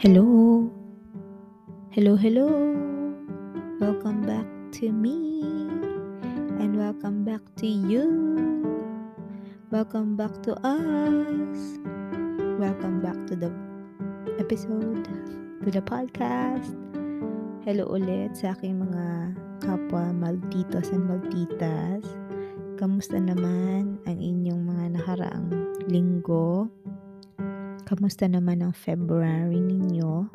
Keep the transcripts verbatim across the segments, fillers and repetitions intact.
Hello. Hello, hello. Welcome back to me. And welcome back to you. Welcome back to us. Welcome back to the episode, to the podcast. Hello ulit sa aking mga kapwa Malditos and Malditas. Kamusta naman ang inyong mga nakaraang linggo? Kamusta naman ang February ninyo?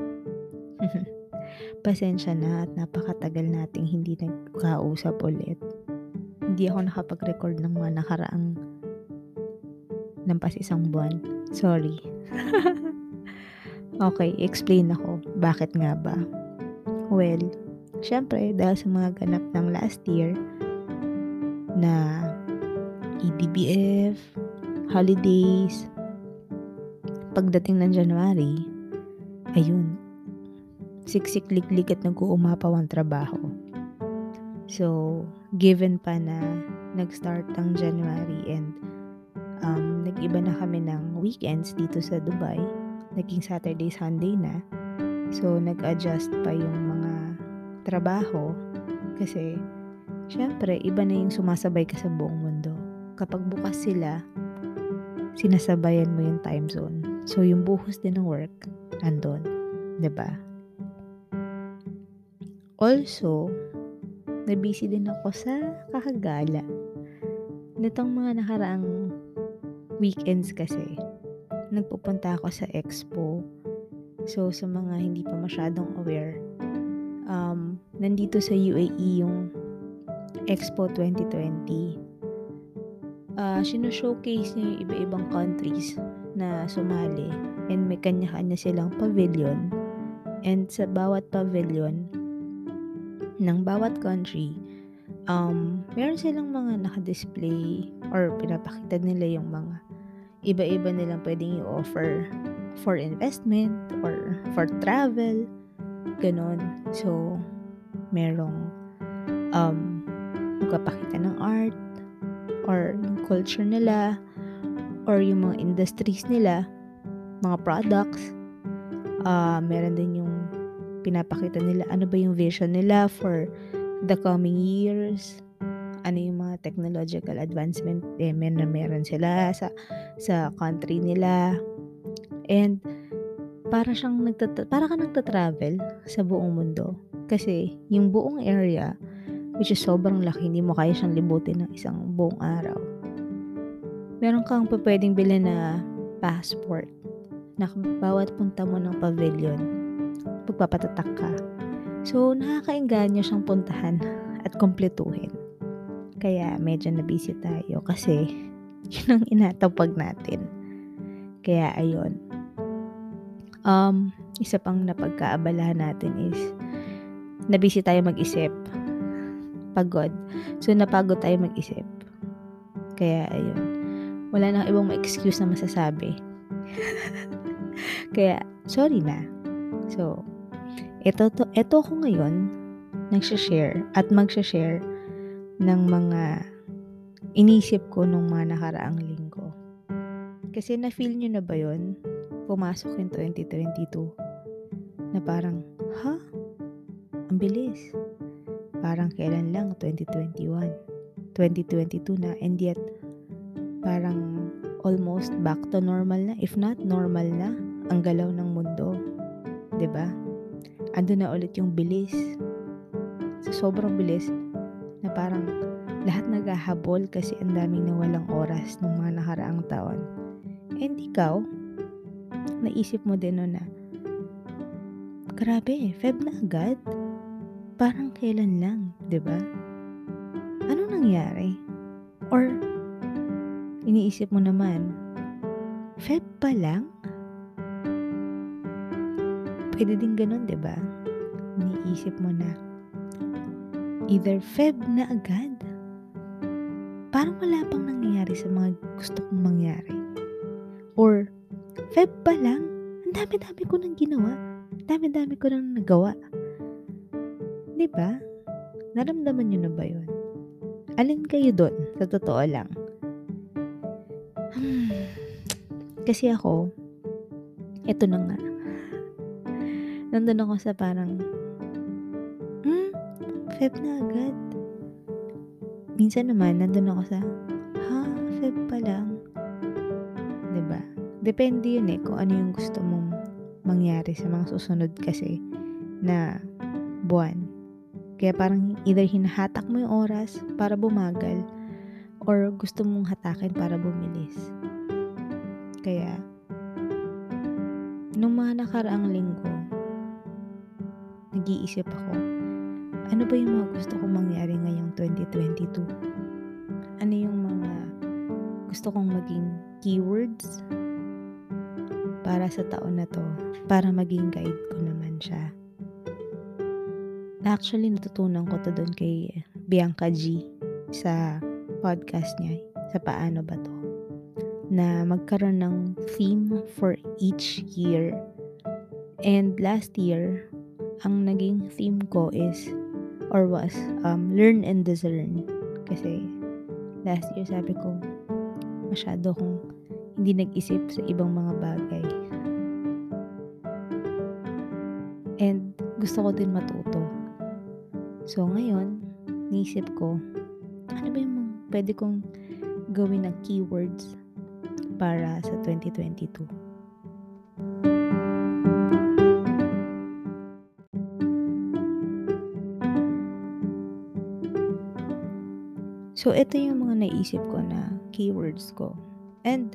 Pasensya na at napakatagal nating hindi nagkausap ulit. Hindi ako nakapag-record ng mga nakaraang nampas isang buwan. Sorry. Okay, explain ako. Bakit nga ba? Well, syempre, dahil sa mga ganap ng last year na E D B F, holidays, pagdating ng January, ayun, siksik-liklik at nag-uumapaw ang trabaho. So, given pa na nag-start ang January and um, nag-iba na kami ng weekends dito sa Dubai, naging Saturday, Sunday na, so nag-adjust pa yung mga trabaho kasi, syempre, iba na yung sumasabay ka sa buong mundo. Kapag bukas sila, sinasabayan mo yung time zone. So, yung buhos din ng work, andon. Diba? Also, nabusy din ako sa kakagala. Nitong mga nakaraang weekends kasi, nagpupunta ako sa expo. So, sa mga hindi pa masyadong aware, um, nandito sa U A E yung Expo twenty twenty. Uh, sino-showcase niya yung iba-ibang countries na sumali and may kanya-kanya silang pavilion, and sa bawat pavilion ng bawat country um, meron silang mga nakadisplay or pinapakita nila yung mga iba-iba nilang pwedeng i-offer for investment or for travel, ganon. So merong um, magpapakita ng art or yung culture nila or yung mga industries nila, mga products. Uh, meron din yung pinapakita nila, ano ba yung vision nila for the coming years, ano yung mga technological advancement eh, meron na meron sila sa sa country nila, and para siyang nagtata- para ka nagta-travel sa buong mundo kasi yung buong area, which is sobrang laki, hindi mo kaya siyang libutin ng isang buong araw. Meron kang pwedeng bilhin na passport na bawat punta mo ng pavilion, pagpapatatak ka. So, nakakainganyo siyang puntahan at kumpletuhin. Kaya, medyo nabusy tayo kasi yun ang inatapag natin. Kaya, ayun. Um, isa pang napagkaabalahan natin is nabusy tayo mag-isip. Pagod. So, napagod tayo mag-isip. Kaya, ayun. Wala nang ibang ma-excuse na masasabi. Kaya, sorry na. So, ito, to, ito ako ngayon nagsashare at magshashare ng mga inisip ko nung mga nakaraang linggo. Kasi na-feel nyo na ba yun? Pumasok yung twenty twenty-two na parang, ha? Ang bilis. Parang kailan lang, twenty twenty-one. twenty twenty-two na, and yet, parang almost back to normal na, if not normal na, ang galaw ng mundo. Diba? Andun na ulit yung bilis. So, sobrang bilis na parang lahat naghahabol kasi ang daming nawalang oras ng mga nakaraang taon. And ikaw, naisip mo din no na, grabe, Feb na agad? Parang kailan lang, diba? Ano nangyari? Or, iniisip mo naman, Feb pa lang? Pwede din ganun, diba? Iniisip mo na, either Feb na agad? Parang wala pang nangyayari sa mga gusto kong mangyari. Or, Feb pa lang? Ang dami-dami ko nang ginawa. Dami-dami ko nang nagawa. Diba? Naramdaman nyo na ba yun? Alin kayo dun? Sa totoo lang. Kasi ako, eto na nga. nandun ako sa parang, hmm, Feb na agad. Minsan naman, nandun ako sa, ha, Feb pa lang. Diba? Depende yun eh, kung ano yung gusto mong mangyari sa mga susunod kasi na buwan. Kaya parang either hinahatak mo yung oras para bumagal or gusto mong hatakin para bumilis. Kaya, nung mga nakaraang linggo, nag-iisip ako, ano ba yung mga gusto kong mangyari ngayong twenty twenty-two? Ano yung mga gusto kong maging keywords para sa taon na to, para maging guide ko naman siya? Actually, natutunan ko to doon kay Bianca G sa podcast niya, sa Paano Ba To, na magkaroon ng theme for each year. And last year, ang naging theme ko is, or was, um, learn and discern. Kasi last year sabi ko, masyado kong hindi nag-isip sa ibang mga bagay. And gusto ko din matuto. So ngayon, naisip ko, ano ba yung pwede kong gawin na keywords para sa twenty twenty-two? So ito yung mga naisip ko na keywords ko. And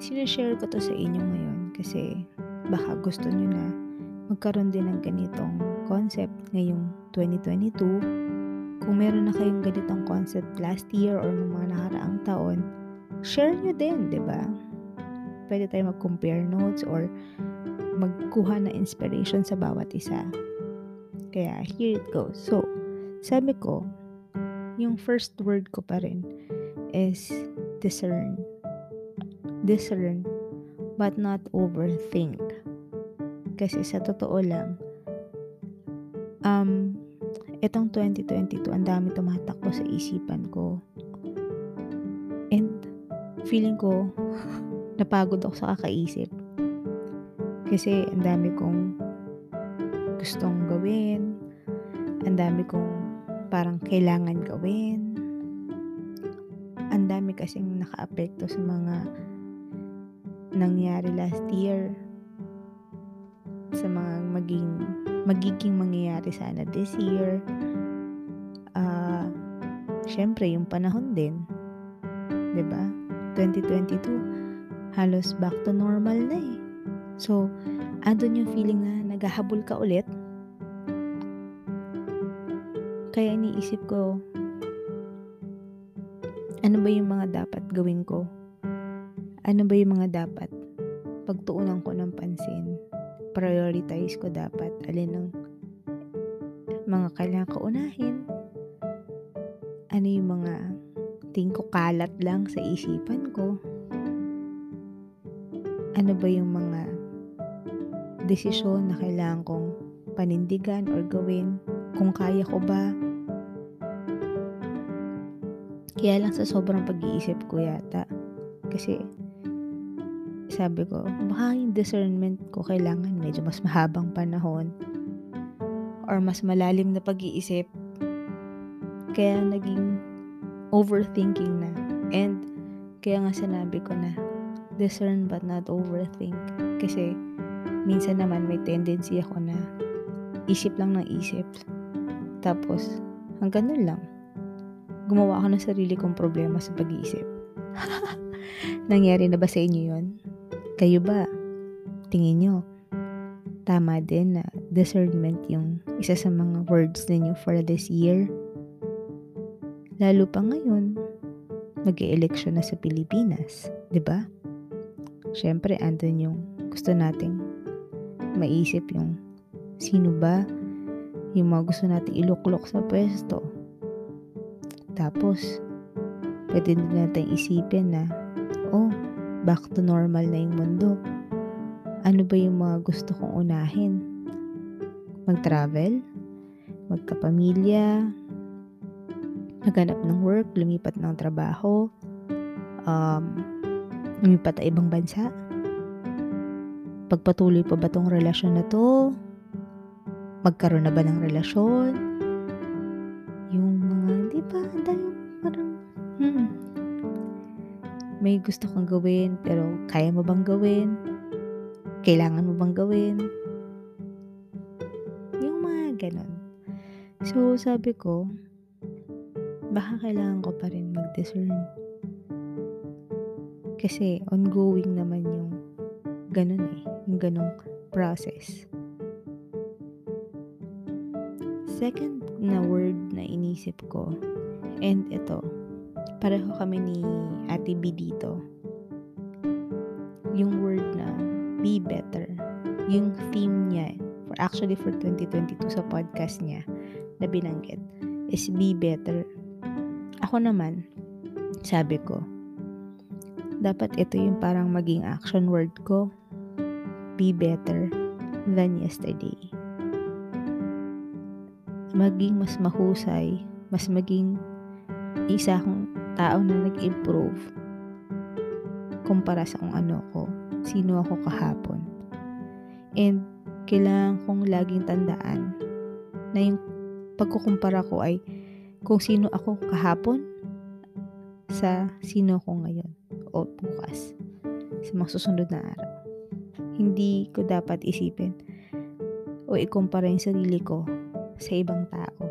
sinashare ko to sa inyo ngayon kasi baka gusto nyo na magkaroon din ng ganitong concept ngayong twenty twenty-two. Kung meron na kayong ganitong concept last year or ng mga nakaraang taon, share nyo din, diba? Pwede tayo mag-compare notes or magkuha ng inspiration sa bawat isa. Kaya here it goes. So, sabi ko, yung first word ko pa rin is discern. Discern, but not overthink. Kasi sa totoo lang, um, itong twenty twenty-two, ang dami tumatakbo sa isipan ko. And, feeling ko, napagod ako sa kakaisip. Kasi, ang dami kong gustong gawin. Ang dami kong parang kailangan gawin. Ang dami kasing naka-apekto sa mga nangyari last year, sa mga maging magiging mangyayari sana this year, ah uh, syempre yung panahon din, diba? twenty twenty-two halos back to normal na eh, so andun yung feeling na naghahabol ka ulit. Kaya iniisip ko, ano ba yung mga dapat gawin ko? Ano ba yung mga dapat pagtuunan ko ng pansin? Prioritize ko dapat alin ng mga kailangan ko unahin? Ano yung mga tingin ko kalat lang sa isipan ko? Ano ba yung mga desisyon na kailangan kong panindigan or gawin? Kung kaya ko ba? Kaya lang sa sobrang pag-iisip ko yata. Kasi sabi ko, baka yung discernment ko kailangan medyo mas mahabang panahon or mas malalim na pag-iisip. Kaya naging overthinking na. And kaya nga sinabi ko na discern but not overthink. Kasi minsan naman may tendency ako na isip lang ng isip. Tapos hanggang nun lang, gumawa ako ng sarili kong problema sa pag-iisip. Nangyari na ba sa inyo yun? Kayo ba? Tingin nyo, tama din na discernment yung isa sa mga words ninyo for this year? Lalo pa ngayon, mag-e-eleksyon na sa Pilipinas, diba? Siyempre, andun yung gusto nating maisip yung sino ba yung mga gusto nating iluklok sa pwesto. Tapos, pwede din natin isipin na, oh, back to normal na yung mundo. Ano ba yung mga gusto kong unahin? Mag-travel? Magkapamilya? Maghanap ng work? Lumipat ng trabaho? Um, lumipat sa ibang bansa? Pagpatuloy pa ba tong relasyon na to? magkaroon na ba ng relasyon? Yung mga, di ba, dahil parang, hmm, may gusto kang gawin, pero kaya mo bang gawin? Kailangan mo bang gawin? Yung mga ganun. So, sabi ko, baka kailangan ko pa rin mag-discern. Kasi ongoing naman yung ganun eh, yung ganung process. Second na word na inisip ko, and ito, pareho kami ni Ate B dito. Yung word na be better, yung theme niya, for actually for twenty twenty-two sa podcast niya na binanggit, is be better. Ako naman, sabi ko, dapat ito yung parang maging action word ko. Be better than yesterday. Maging mas mahusay, mas maging isa akong tao na nag-improve kumpara sa kung ano ko, sino ako kahapon. And kailangan kong laging tandaan na yung pagkukumpara ko ay kung sino ako kahapon sa sino ko ngayon o bukas sa mga susunod na araw. Hindi ko dapat isipin o ikumpara yung sarili ko sa ibang tao.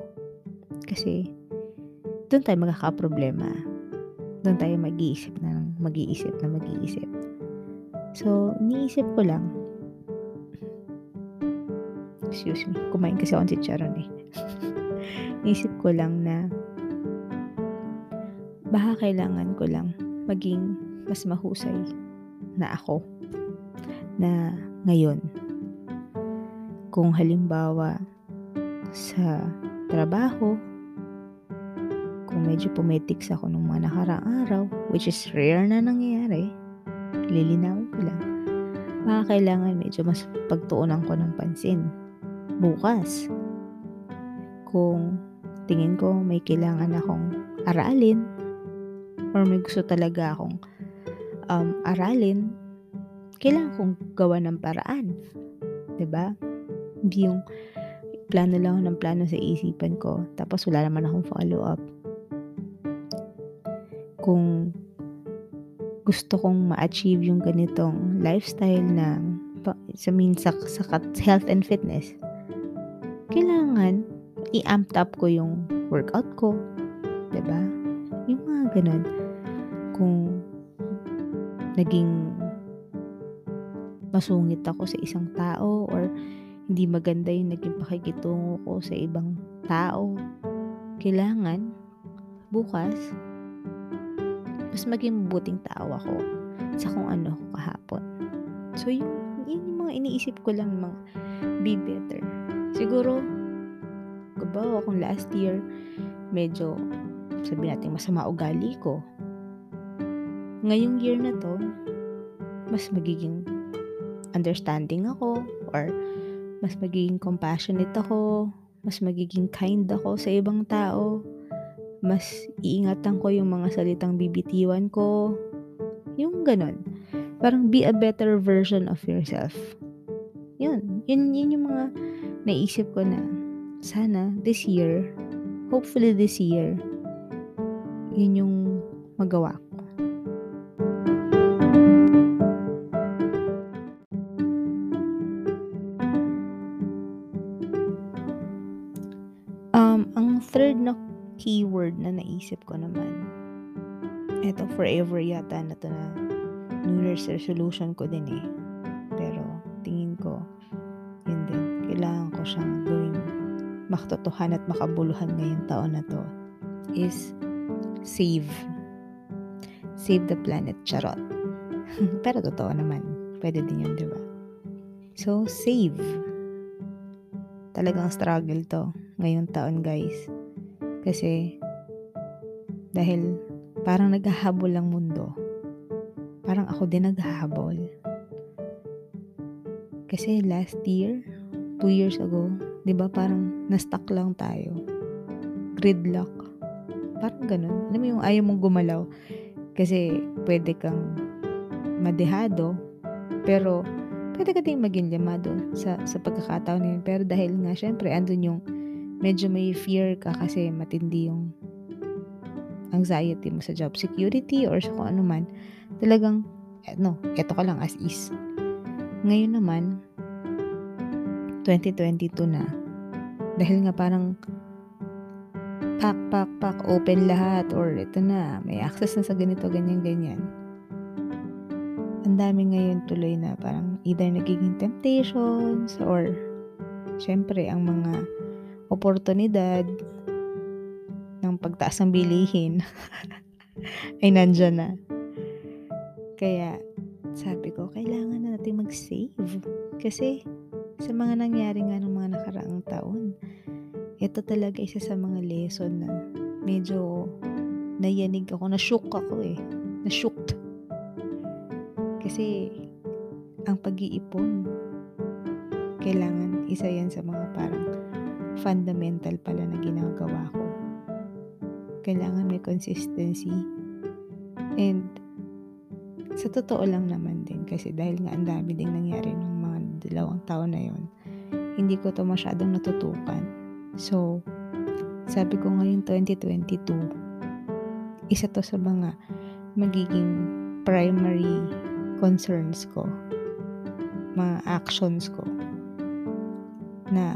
Kasi doon tayo magkakaproblema. Doon tayo mag-iisip na mag-iisip na mag-iisip. So, niisip ko lang. Excuse me. Kumain kasi ako ng chicharon eh. Naisip ko lang na baka kailangan ko lang maging mas mahusay na ako na ngayon. Kung halimbawa sa trabaho, kung medyo pumetiks ako nung mga nakaraang araw, which is rare na nangyayari, lilinawin ko lang, baka kailangan medyo mas pagtuunan ko ng pansin bukas. Kung tingin ko may kailangan akong aralin or may gusto talaga akong um, aralin, kailangan kong gawa ng paraan. Diba? Hindi yung plano lang ng plano sa isipan ko tapos wala naman akong follow-up. Kung gusto kong ma-achieve yung ganitong lifestyle na sa minsak sa health and fitness, kailangan i-amped up ko yung workout ko. Diba? Yung mga ganun. Kung naging masungit ako sa isang tao or hindi maganda yung naging pakikitungo ko sa ibang tao, kailangan bukas mas maging mabuting tao ako sa kung ano ko kahapon. So, yun, yun yung mga iniisip ko lang, mga be better. Siguro, kabawa kung last year, medyo, sabi natin, masama ugali ko. Ngayong year na to, mas magiging understanding ako, or mas magiging compassionate ako, mas magiging kind ako sa ibang tao, mas iingatan ko yung mga salitang bibitiwan ko, yung ganun. Parang be a better version of yourself. Yun, yun, yun yung mga naisip ko na, sana this year, hopefully this year, yun yung magawa ko. Um, ang third na keyword na naisip ko naman, eto forever yata na to na New Year's resolution ko din eh. Pero tingin ko, yun din, kailangan ko siyang gawin makatotohan at makabuluhan ngayong taon na to, is save. Save the planet, charot. Pero totoo naman. Pwede din yun, diba? So, save. Talagang struggle to ngayong taon, guys. Kasi, dahil parang naghahabol ang mundo. Parang ako din naghahabol. Kasi last year, two years ago, diba parang na-stuck lang tayo. Gridlock. Parang ganun. Alam mo yung ayaw mong gumalaw. Kasi pwede kang madehado. Pero pwede ka ding maging llamado sa, sa pagkakataon niya. Pero dahil nga, syempre, andun yung medyo may fear ka kasi matindi yung anxiety mo sa job security or sa kung ano man. Talagang, no, eto ka lang as is. Ngayon naman, twenty twenty-two na. Dahil nga parang pak, pak, pak, open lahat or ito na, may access na sa ganito, ganyan, ganyan. Ang dami ngayon tuloy na parang either nagiging temptations or syempre ang mga oportunidad ng pagtaas ng bilihin ay nandyan na. Kaya sabi ko, kailangan na natin mag-save. Kasi sa mga nangyari nga ng mga nakaraang taon, ito talaga isa sa mga lesson na medyo nayanig ako, na-shook ako eh. Na-shooked. Kasi ang pag-iipon, kailangan isa yan sa mga parang fundamental pala na ginagawa ko. Kailangan may consistency. And sa totoo lang naman din, kasi dahil nga ang dami ding nangyari ng mga dalawang taon na yon, hindi ko to masyadong natutukan. So, sabi ko ngayon twenty twenty-two, isa to sa mga magiging primary concerns ko, mga actions ko, na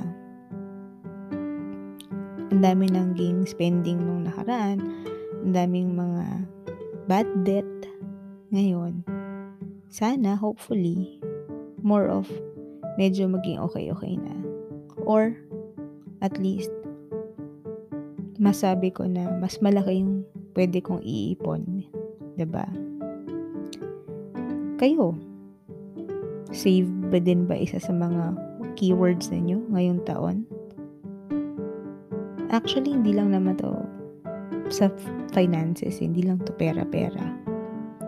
ang dami naging spending nung nakaraan, ang daming mga bad debt ngayon. Sana, hopefully, more of medyo maging okay-okay na. Or, at least, masabi ko na mas malaki yung pwede kong iipon. Diba? Kayo, save ba din ba isa sa mga keywords ninyo ngayong taon? Actually, hindi lang naman to sa finances, hindi lang to pera-pera.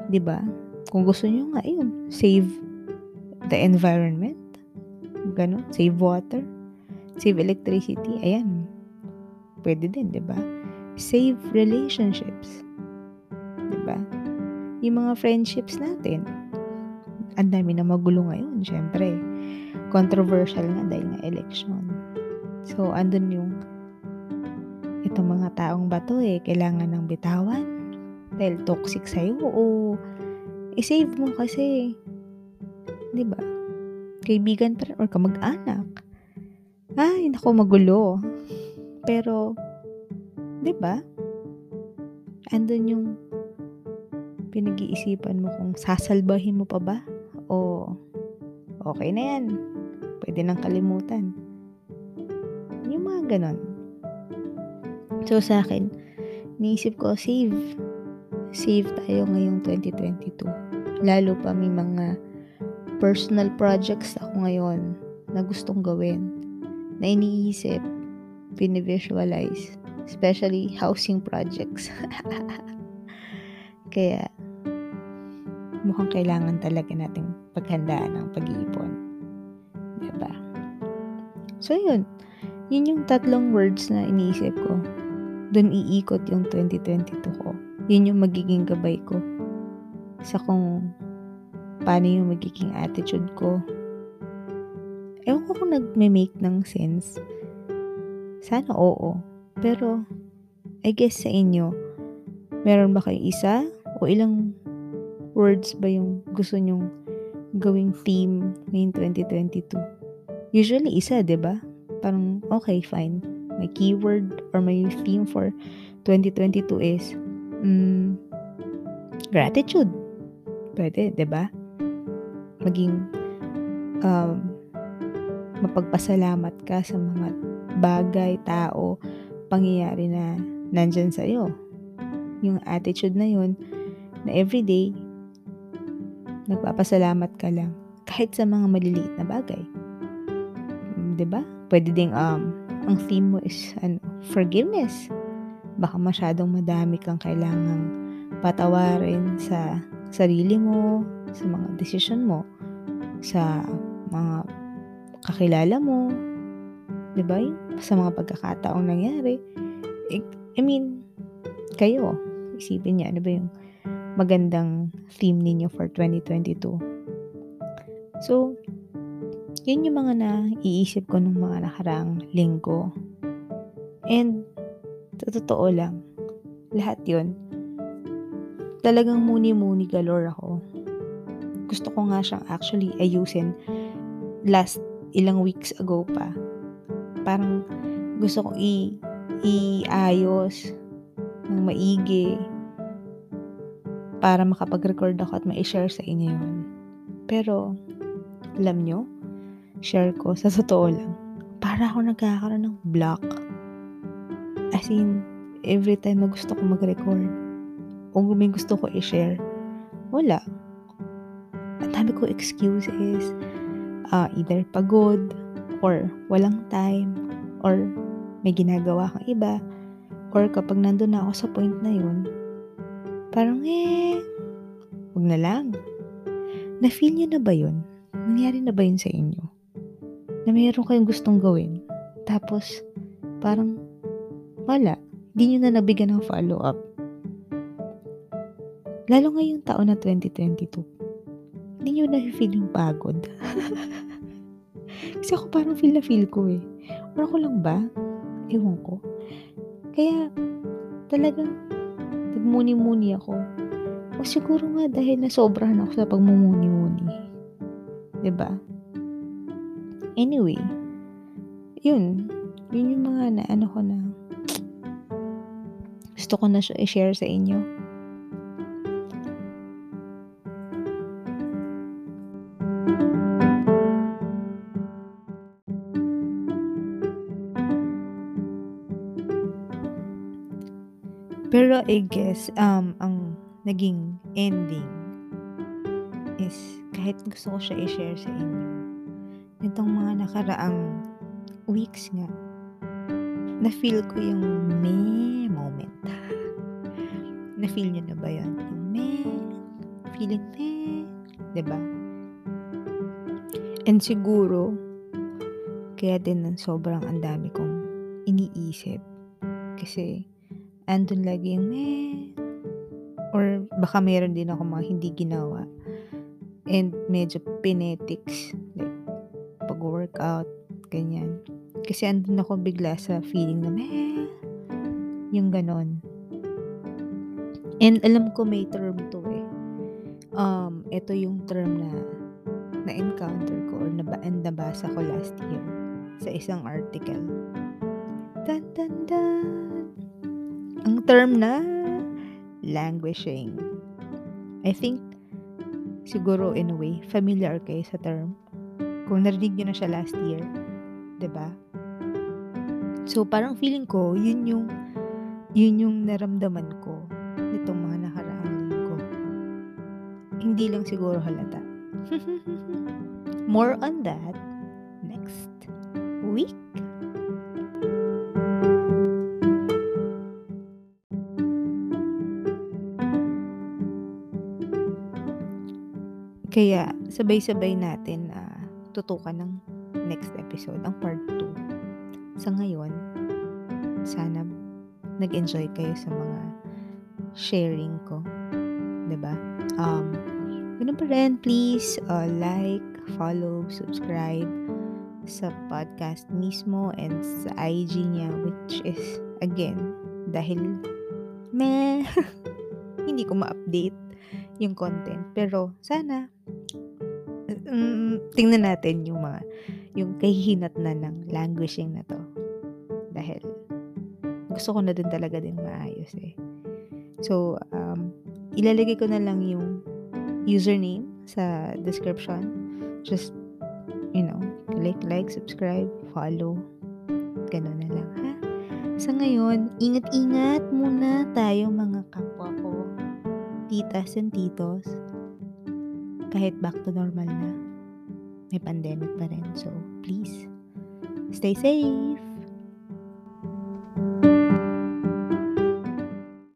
Diba? Kung gusto nyo nga yun, save the environment, gano'n, save water, save electricity, ayan, pwede din, diba? Save relationships, diba? Yung mga friendships natin, ang dami na magulo ngayon, syempre. Controversial nga dahil nga election. So, andun yung itong mga taong bato eh, kailangan ng bitawan dahil toxic sa'yo o i-save mo kasi, di ba? Kaibigan pa rin or kamag-anak. Ay, naku, magulo. Pero, di ba? Andun yung pinag-iisipan mo kung sasalbahin mo pa ba? O, okay na yan. Pwede nang kalimutan. Yung mga ganon. So, sa akin, naisip ko, save. Save tayo ngayong twenty twenty-two. Lalo pa may mga personal projects ako ngayon na gustong gawin. Na iniisip, pinivisualize. Especially housing projects. Kaya, mukhang kailangan talaga nating paghandaan ng pag-iipon. Diba? So, yun. Yun yung tatlong words na iniisip ko. Doon iikot yung twenty twenty-two ko. Yun yung magiging gabay ko sa kung paano yung magiging attitude ko. Ewan ko kung nag-make ng sense. Sana oo. Pero, I guess sa inyo, meron ba kayo isa? O ilang words ba yung gusto nyong gawing theme ngayong twenty twenty-two? Usually, isa, diba? Parang, okay, fine. My keyword or my theme for twenty twenty-two is mm, gratitude. Pwede, diba? Maging um, mapagpasalamat ka sa mga bagay, tao, pangyayari na nandyan sa'yo. Yung attitude na yun, na everyday, nagpapasalamat ka lang kahit sa mga maliliit na bagay. 'Di ba? Pwede ding um ang theme mo is ano, forgiveness. Baka masyadong madami kang kailangang patawarin sa sarili mo, sa mga decision mo, sa mga kakilala mo, 'di ba? Sa mga pagkakataong nangyari. I mean, kayo, isipin niyo ano ba yung magandang theme ninyo for twenty twenty-two. So, Yun yung mga naiisip ko nung mga nakarang linggo. And, sa totoo lang, lahat yun, talagang muni-muni galore ako. Gusto ko nga siyang actually ayusin last ilang weeks ago pa. Parang gusto ko i- iayos ng maigi para makapag-record ako at ma-share sa inyo yun. Pero, alam nyo, share ko sa totoo lang, para ako nagkakaroon ng block. As in, every time na gusto ko mag-record o may gusto ko i-share, wala. Ang dami ko excuses, uh, either pagod or walang time or may ginagawa kang iba, or kapag nandun na ako sa point na yun, parang eh wag na lang. Na-feel nyo na ba yun? Nangyari na ba yun sa inyo? Na mayroon kayong gustong gawin, tapos parang wala. Di nyo na nabigyan ng follow-up. Lalo ngayong taon na twenty twenty-two, di nyo na-feel yung pagod. Kasi ako parang feel na feel ko eh. Or ako lang ba? Ewan ko. Kaya talagang nagmuni-muni ako. O siguro nga dahil nasobrahan ako sa pagmumuni-muni. Diba? Anyway, yun. Yun yung mga na ano ko na gusto ko na siya i-share sa inyo. Pero I guess, um, ang naging ending is kahit gusto ko siya i-share sa inyo, nitong mga nakaraang weeks nga, na-feel ko yung may moment. Na-feel nyo na ba yun? Yung may, feeling may, diba? And siguro, kaya din sobrang ang dami kong iniisip. Kasi, andun lagi yung may, or baka meron din ako mga hindi ginawa. And medyo pinetics, like pag-workout, ganyan. Kasi andun ako bigla sa feeling na meh, yung ganon. And alam ko may term to eh. Um, ito yung term na na-encounter ko or naba- nabasa ko last year sa isang article. Dan, dan, dan. Ang term na languishing. I think siguro in a way familiar kayo sa term. Kung narinig nyo na siya last year, diba? So, parang feeling ko, yun yung, yun yung naramdaman ko nitong mga nakaraang linggo. Hindi lang siguro halata. More on that next week. Kaya, sabay-sabay natin uh, tutukan ng next episode, ang part two. Sa ngayon, sana nag-enjoy kayo sa mga sharing ko. Diba? Um, ganun pa rin, please uh, like, follow, subscribe sa podcast mismo and sa I G niya, which is, again, dahil meh, hindi ko ma-update yung content. Pero, sana, um, tingnan natin yung mga yung kahihinat na ng languishing na to. Dahil, gusto ko na din talaga din maayos eh. So, um, ilalagay ko na lang yung username sa description. Just, you know, like, like, subscribe, follow. Ganun na lang, ha? Sa ngayon, ingat-ingat muna tayo mga kapwa ko, titas and titos. Kahit back to normal na, may pandemic pa rin. So, please, stay safe!